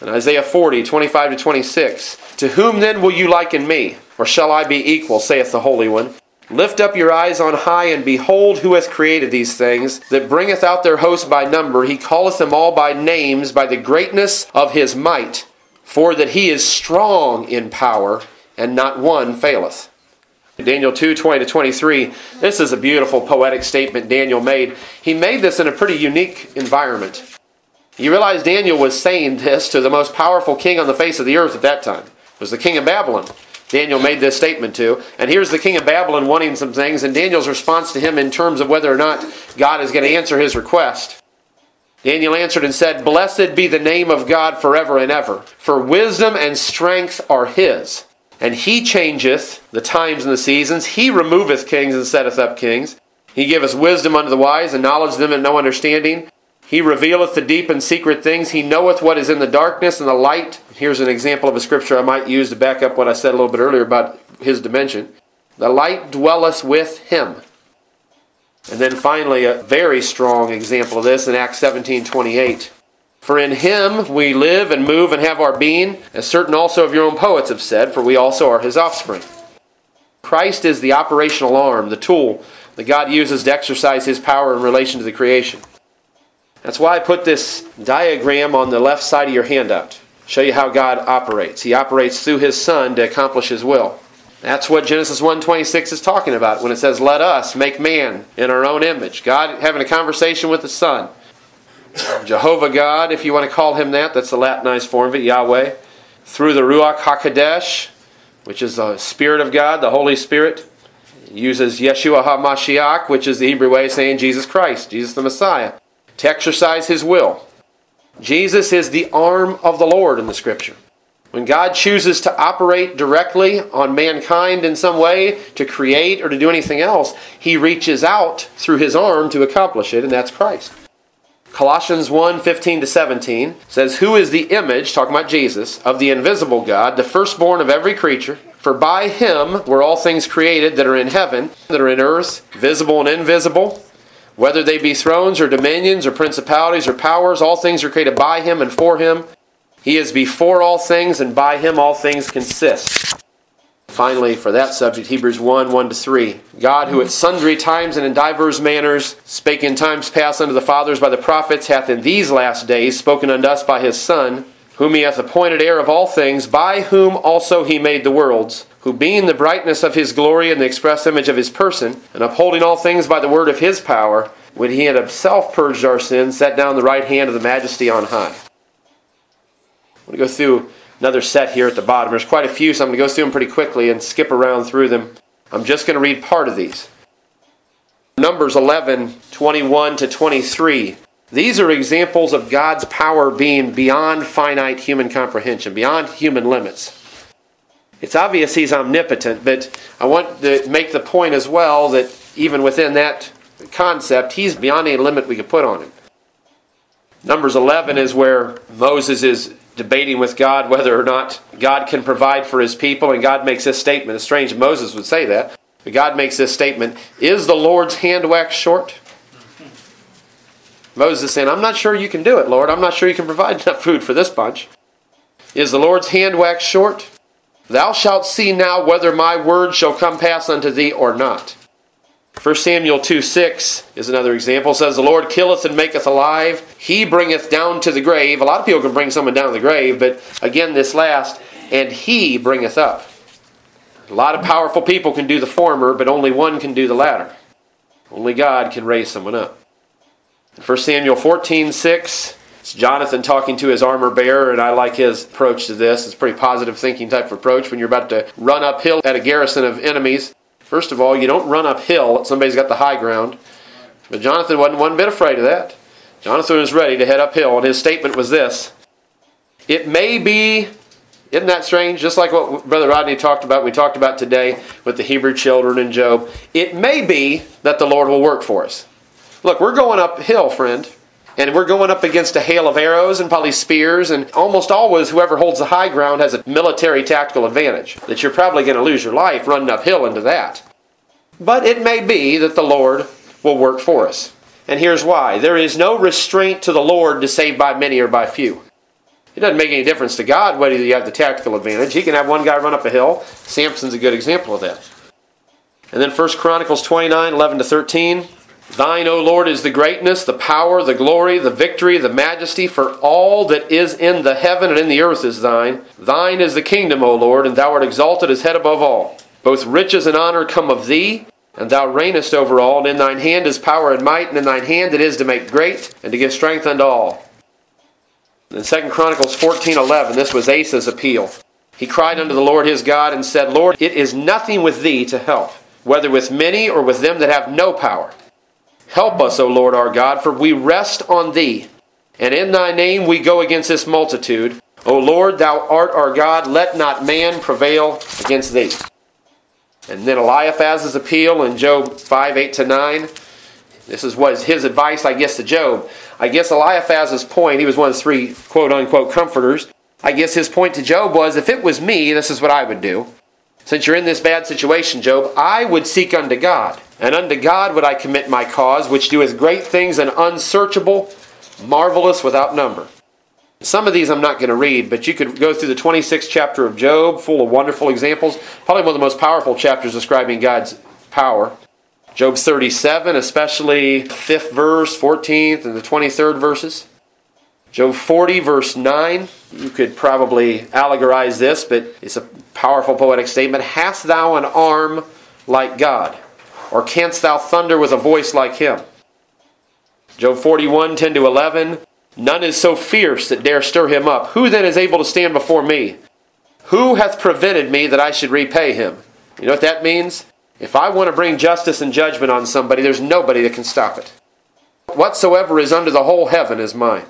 In Isaiah 40:25-26. To whom then will you liken me? Or shall I be equal, saith the Holy One? Lift up your eyes on high, and behold who hath created these things, that bringeth out their host by number. He calleth them all by names, by the greatness of his might. For that he is strong in power, and not one faileth. Daniel 2:20-23. This is a beautiful poetic statement Daniel made. He made this in a pretty unique environment. You realize Daniel was saying this to the most powerful king on the face of the earth at that time. It was the king of Babylon. Daniel made this statement too. And here's the king of Babylon wanting some things, and Daniel's response to him in terms of whether or not God is going to answer his request. Daniel answered and said, Blessed be the name of God forever and ever, for wisdom and strength are his. And he changeth the times and the seasons. He removeth kings and setteth up kings. He giveth wisdom unto the wise, and knowledge them in no understanding. He revealeth the deep and secret things. He knoweth what is in the darkness and the light. Here's an example of a scripture I might use to back up what I said a little bit earlier about his dimension. The light dwelleth with him. And then finally, a very strong example of this in Acts 17:28. For in him we live and move and have our being, as certain also of your own poets have said, for we also are his offspring. Christ is the operational arm, the tool that God uses to exercise his power in relation to the creation. That's why I put this diagram on the left side of your handout. Show you how God operates. He operates through His Son to accomplish His will. That's what Genesis 1:26 is talking about when it says, Let us make man in our own image. God having a conversation with His Son. Jehovah God, if you want to call Him that, that's the Latinized form of it, Yahweh. Through the Ruach HaKodesh, which is the Spirit of God, the Holy Spirit. He uses Yeshua HaMashiach, which is the Hebrew way of saying Jesus Christ, Jesus the Messiah, to exercise His will. Jesus is the arm of the Lord in the Scripture. When God chooses to operate directly on mankind in some way, to create or to do anything else, He reaches out through His arm to accomplish it, and that's Christ. Colossians 1:15-17 says, Who is the image, talking about Jesus, of the invisible God, the firstborn of every creature? For by Him were all things created that are in heaven, that are in earth, visible and invisible, whether they be thrones or dominions or principalities or powers, all things are created by Him and for Him. He is before all things, and by Him all things consist. Finally, for that subject, Hebrews 1:1-3. God, who at sundry times and in divers manners spake in times past unto the fathers by the prophets, hath in these last days spoken unto us by His Son, whom He hath appointed heir of all things, by whom also He made the worlds, who being the brightness of His glory and the express image of His person, and upholding all things by the word of His power, when he had himself purged our sins, sat down on the right hand of the majesty on high. I'm going to go through another set here at the bottom. There's quite a few, so I'm going to go through them pretty quickly and skip around through them. I'm just going to read part of these. Numbers 11:21-23. These are examples of God's power being beyond finite human comprehension, beyond human limits. It's obvious he's omnipotent, but I want to make the point as well that even within that concept, he's beyond any limit we could put on him. Numbers 11 is where Moses is debating with God whether or not God can provide for his people, and God makes this statement. It's strange Moses would say that, but God makes this statement, "Is the Lord's hand wax short?" Moses is saying, "I'm not sure you can do it, Lord. I'm not sure you can provide enough food for this bunch." "Is the Lord's hand wax short? Thou shalt see now whether my word shall come pass unto thee or not." 1 Samuel 2:6 is another example. It says, "The Lord killeth and maketh alive. He bringeth down to the grave." A lot of people can bring someone down to the grave, but again, this last, "and he bringeth up." A lot of powerful people can do the former, but only one can do the latter. Only God can raise someone up. 1 Samuel 14:6, it's Jonathan talking to his armor bearer, and I like his approach to this. It's a pretty positive thinking type of approach when you're about to run uphill at a garrison of enemies. First of all, you don't run uphill. Somebody's got the high ground. But Jonathan wasn't one bit afraid of that. Jonathan was ready to head uphill, and his statement was this. It may be, isn't that strange? Just like what Brother Rodney talked about, we talked about today with the Hebrew children and Job. It may be that the Lord will work for us. Look, we're going uphill, friend. And we're going up against a hail of arrows and probably spears, and almost always whoever holds the high ground has a military tactical advantage that you're probably going to lose your life running uphill into that. But it may be that the Lord will work for us. And here's why. There is no restraint to the Lord to save by many or by few. It doesn't make any difference to God whether you have the tactical advantage. He can have one guy run up a hill. Samson's a good example of that. And then 1 Chronicles 29:11-13. "Thine, O Lord, is the greatness, the power, the glory, the victory, the majesty, for all that is in the heaven and in the earth is thine. Thine is the kingdom, O Lord, and thou art exalted as head above all. Both riches and honor come of thee, and thou reignest over all, and in thine hand is power and might, and in thine hand it is to make great, and to give strength unto all." In 2 Chronicles 14:11, this was Asa's appeal. He cried unto the Lord his God and said, "Lord, it is nothing with thee to help, whether with many or with them that have no power. Help us, O Lord our God, for we rest on thee, and in thy name we go against this multitude. O Lord, thou art our God, let not man prevail against thee." And then Eliphaz's appeal in Job 5:8-9. This is what is his advice, I guess, to Job. I guess Eliphaz's point, he was one of the three quote-unquote comforters. I guess his point to Job was, if it was me, this is what I would do. Since you're in this bad situation, Job, I would seek unto God. And unto God would I commit my cause, which doeth great things and unsearchable, marvelous without number. Some of these I'm not going to read, but you could go through the 26th chapter of Job, full of wonderful examples. Probably one of the most powerful chapters describing God's power. Job 37, especially 5th verse, 14th, and the 23rd verses. Job 40, verse 9. You could probably allegorize this, but it's a powerful poetic statement. "Hast thou an arm like God? Or canst thou thunder with a voice like him?" Job 41:10-11. "None is so fierce that dare stir him up. Who then is able to stand before me? Who hath prevented me that I should repay him?" You know what that means? If I want to bring justice and judgment on somebody, there's nobody that can stop it. "Whatsoever is under the whole heaven is mine."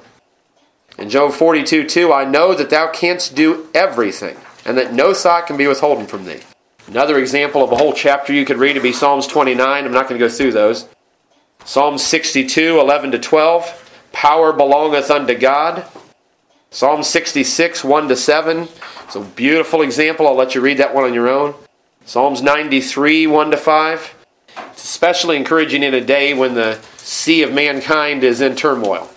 In Job 42:2, "I know that thou canst do everything, and that no thought can be withholden from thee." Another example of a whole chapter you could read would be Psalms 29. I'm not going to go through those. Psalm 62:11-12. "Power belongeth unto God." Psalm 66:1-7. It's a beautiful example. I'll let you read that one on your own. Psalms 93:1-5. It's especially encouraging in a day when the sea of mankind is in turmoil,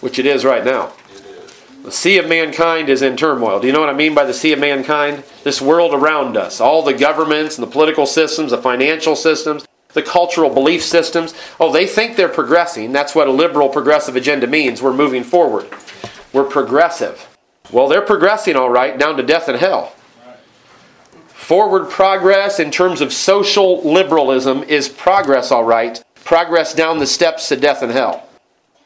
which it is right now. The sea of mankind is in turmoil. Do you know what I mean by the sea of mankind? This world around us, all the governments and the political systems, the financial systems, the cultural belief systems. Oh, they think they're progressing. That's what a liberal progressive agenda means. We're moving forward. We're progressive. Well, they're progressing all right, down to death and hell. Forward progress in terms of social liberalism is progress all right. progress down the steps to death and hell.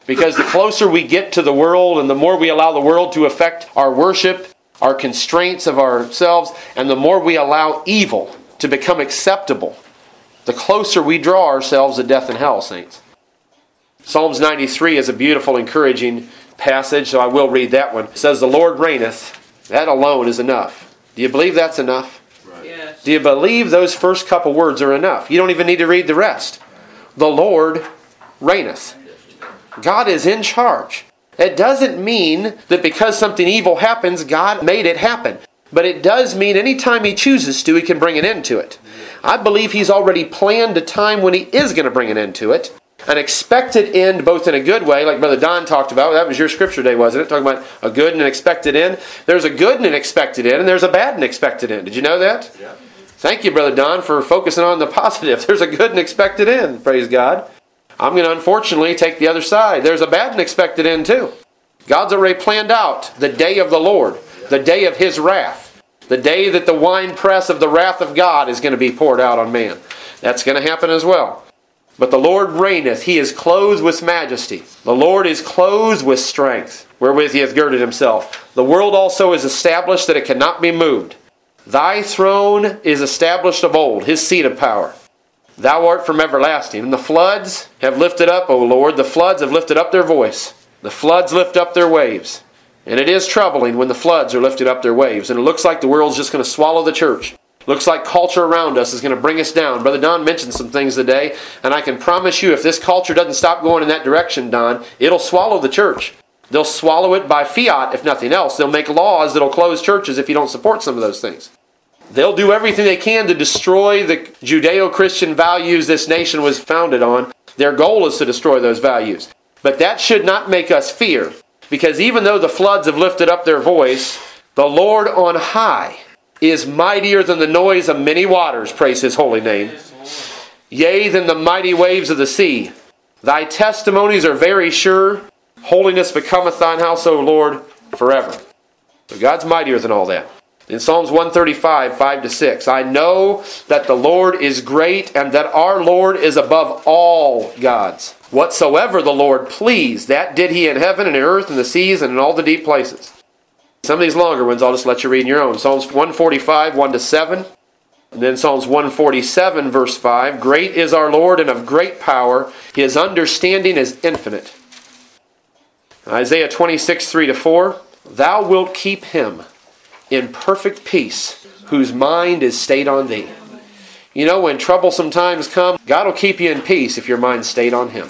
Because the closer we get to the world and the more we allow the world to affect our worship, our constraints of ourselves, and the more we allow evil to become acceptable, the closer we draw ourselves to death and hell, saints. Psalms 93 is a beautiful, encouraging passage, so I will read that one. It says, "The Lord reigneth." That alone is enough. Do you believe that's enough? Right. Yes. Do you believe those first couple words are enough? You don't even need to read the rest. The Lord reigneth. God is in charge. It doesn't mean that because something evil happens, God made it happen. But it does mean anytime He chooses to, He can bring an end to it. I believe He's already planned a time when He is going to bring an end to it. An expected end, both in a good way, like Brother Don talked about. That was your scripture day, wasn't it? Talking about a good and an expected end. There's a good and an expected end, and there's a bad and expected end. Did you know that? Yeah. Thank you, Brother Don, for focusing on the positive. There's a good and expected end, praise God. I'm going to, unfortunately, take the other side. There's a bad and expected end, too. God's already planned out the day of the Lord, the day of His wrath, the day that the winepress of the wrath of God is going to be poured out on man. That's going to happen as well. But the Lord reigneth. He is clothed with majesty. The Lord is clothed with strength, wherewith He hath girded Himself. The world also is established that it cannot be moved. Thy throne is established of old, His seat of power. Thou art from everlasting. And the floods have lifted up, O Lord. The floods have lifted up their voice. The floods lift up their waves. And it is troubling when the floods are lifted up their waves. And it looks like the world's just going to swallow the church. Looks like culture around us is going to bring us down. Brother Don mentioned some things today. And I can promise you, if this culture doesn't stop going in that direction, Don, it'll swallow the church. They'll swallow it by fiat, if nothing else. They'll make laws that'll close churches if you don't support some of those things. They'll do everything they can to destroy the Judeo-Christian values this nation was founded on. Their goal is to destroy those values. But that should not make us fear, because even though the floods have lifted up their voice, the Lord on high is mightier than the noise of many waters, praise His holy name. Yea, than the mighty waves of the sea. Thy testimonies are very sure. Holiness becometh thine house, O Lord, forever. So God's mightier than all that. In Psalms 135, 5-6, I know that the Lord is great and that our Lord is above all gods. Whatsoever the Lord pleased, that did He in heaven and in earth and the seas and in all the deep places. Some of these longer ones I'll just let you read in your own. Psalms 145, 1-7, and then Psalms 147, verse 5, Great is our Lord and of great power. His understanding is infinite. Isaiah 26, 3-4, Thou wilt keep him in perfect peace, whose mind is stayed on Thee. You know, when troublesome times come, God will keep you in peace if your mind's stayed on Him.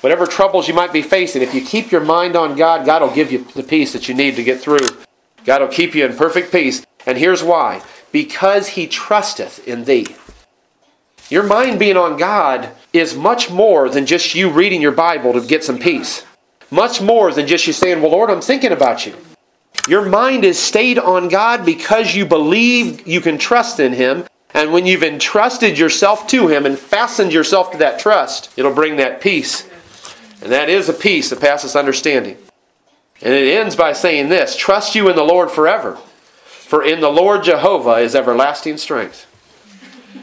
Whatever troubles you might be facing, if you keep your mind on God, God will give you the peace that you need to get through. God will keep you in perfect peace. And here's why. Because He trusteth in Thee. Your mind being on God is much more than just you reading your Bible to get some peace. Much more than just you saying, well, Lord, I'm thinking about You. Your mind is stayed on God because you believe you can trust in Him. And when you've entrusted yourself to Him and fastened yourself to that trust, it'll bring that peace. And that is a peace that passes understanding. And it ends by saying this, Trust you in the Lord forever, for in the Lord Jehovah is everlasting strength.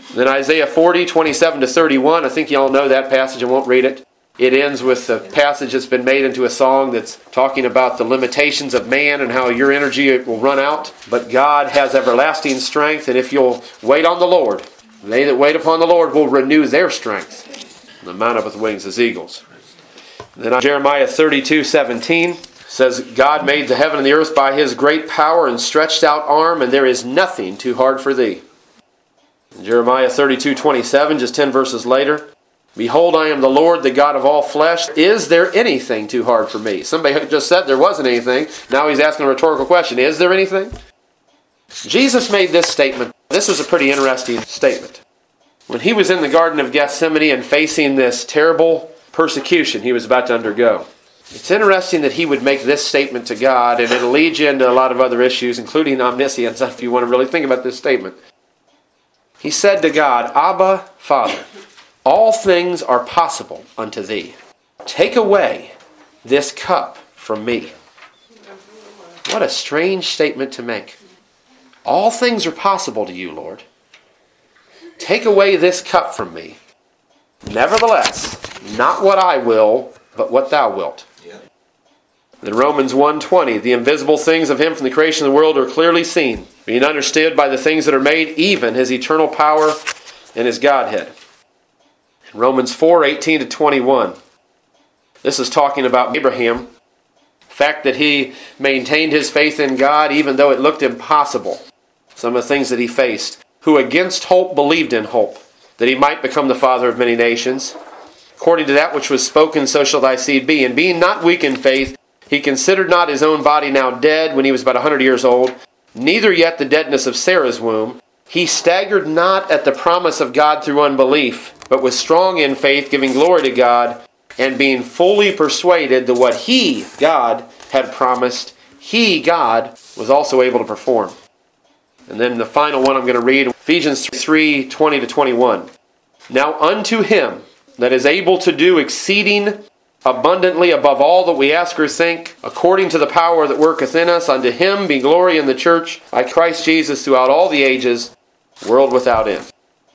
And then Isaiah 40, 27-31, I think you all know that passage, I won't read it. It ends with a passage that's been made into a song that's talking about the limitations of man and how your energy will run out. But God has everlasting strength, and if you'll wait on the Lord, they that wait upon the Lord will renew their strength. And they mount up with wings as eagles. And then Jeremiah 32:17 says, God made the heaven and the earth by His great power and stretched out arm, and there is nothing too hard for Thee. And Jeremiah 32:27, just 10 verses later, Behold, I am the Lord, the God of all flesh. Is there anything too hard for Me? Somebody just said there wasn't anything. Now he's asking a rhetorical question. Is there anything? Jesus made this statement. This is a pretty interesting statement. When He was in the Garden of Gethsemane and facing this terrible persecution He was about to undergo, it's interesting that He would make this statement to God, and it'll lead you into a lot of other issues, including omniscience, if you want to really think about this statement. He said to God, Abba, Father, all things are possible unto Thee. Take away this cup from me. What a strange statement to make. All things are possible to You, Lord. Take away this cup from me. Nevertheless, not what I will, but what thou wilt. Yeah. In Romans 1:20, the invisible things of him from the creation of the world are clearly seen, being understood by the things that are made, even his eternal power and his Godhead. In Romans 4:18-21, this is talking about Abraham. The fact that he maintained his faith in God even though it looked impossible. Some of the things that he faced. Who against hope believed in hope, that he might become the father of many nations. According to that which was spoken, so shall thy seed be. And being not weak in faith, he considered not his own body now dead when he was about 100 years old, neither yet the deadness of Sarah's womb. He staggered not at the promise of God through unbelief, but was strong in faith, giving glory to God, and being fully persuaded that what he, God, had promised, he, God, was also able to perform. And then the final one I'm going to read, Ephesians 3:20-21. Now unto him that is able to do exceeding abundantly above all that we ask or think, according to the power that worketh in us, unto him be glory in the church by Christ Jesus throughout all the ages, world without end.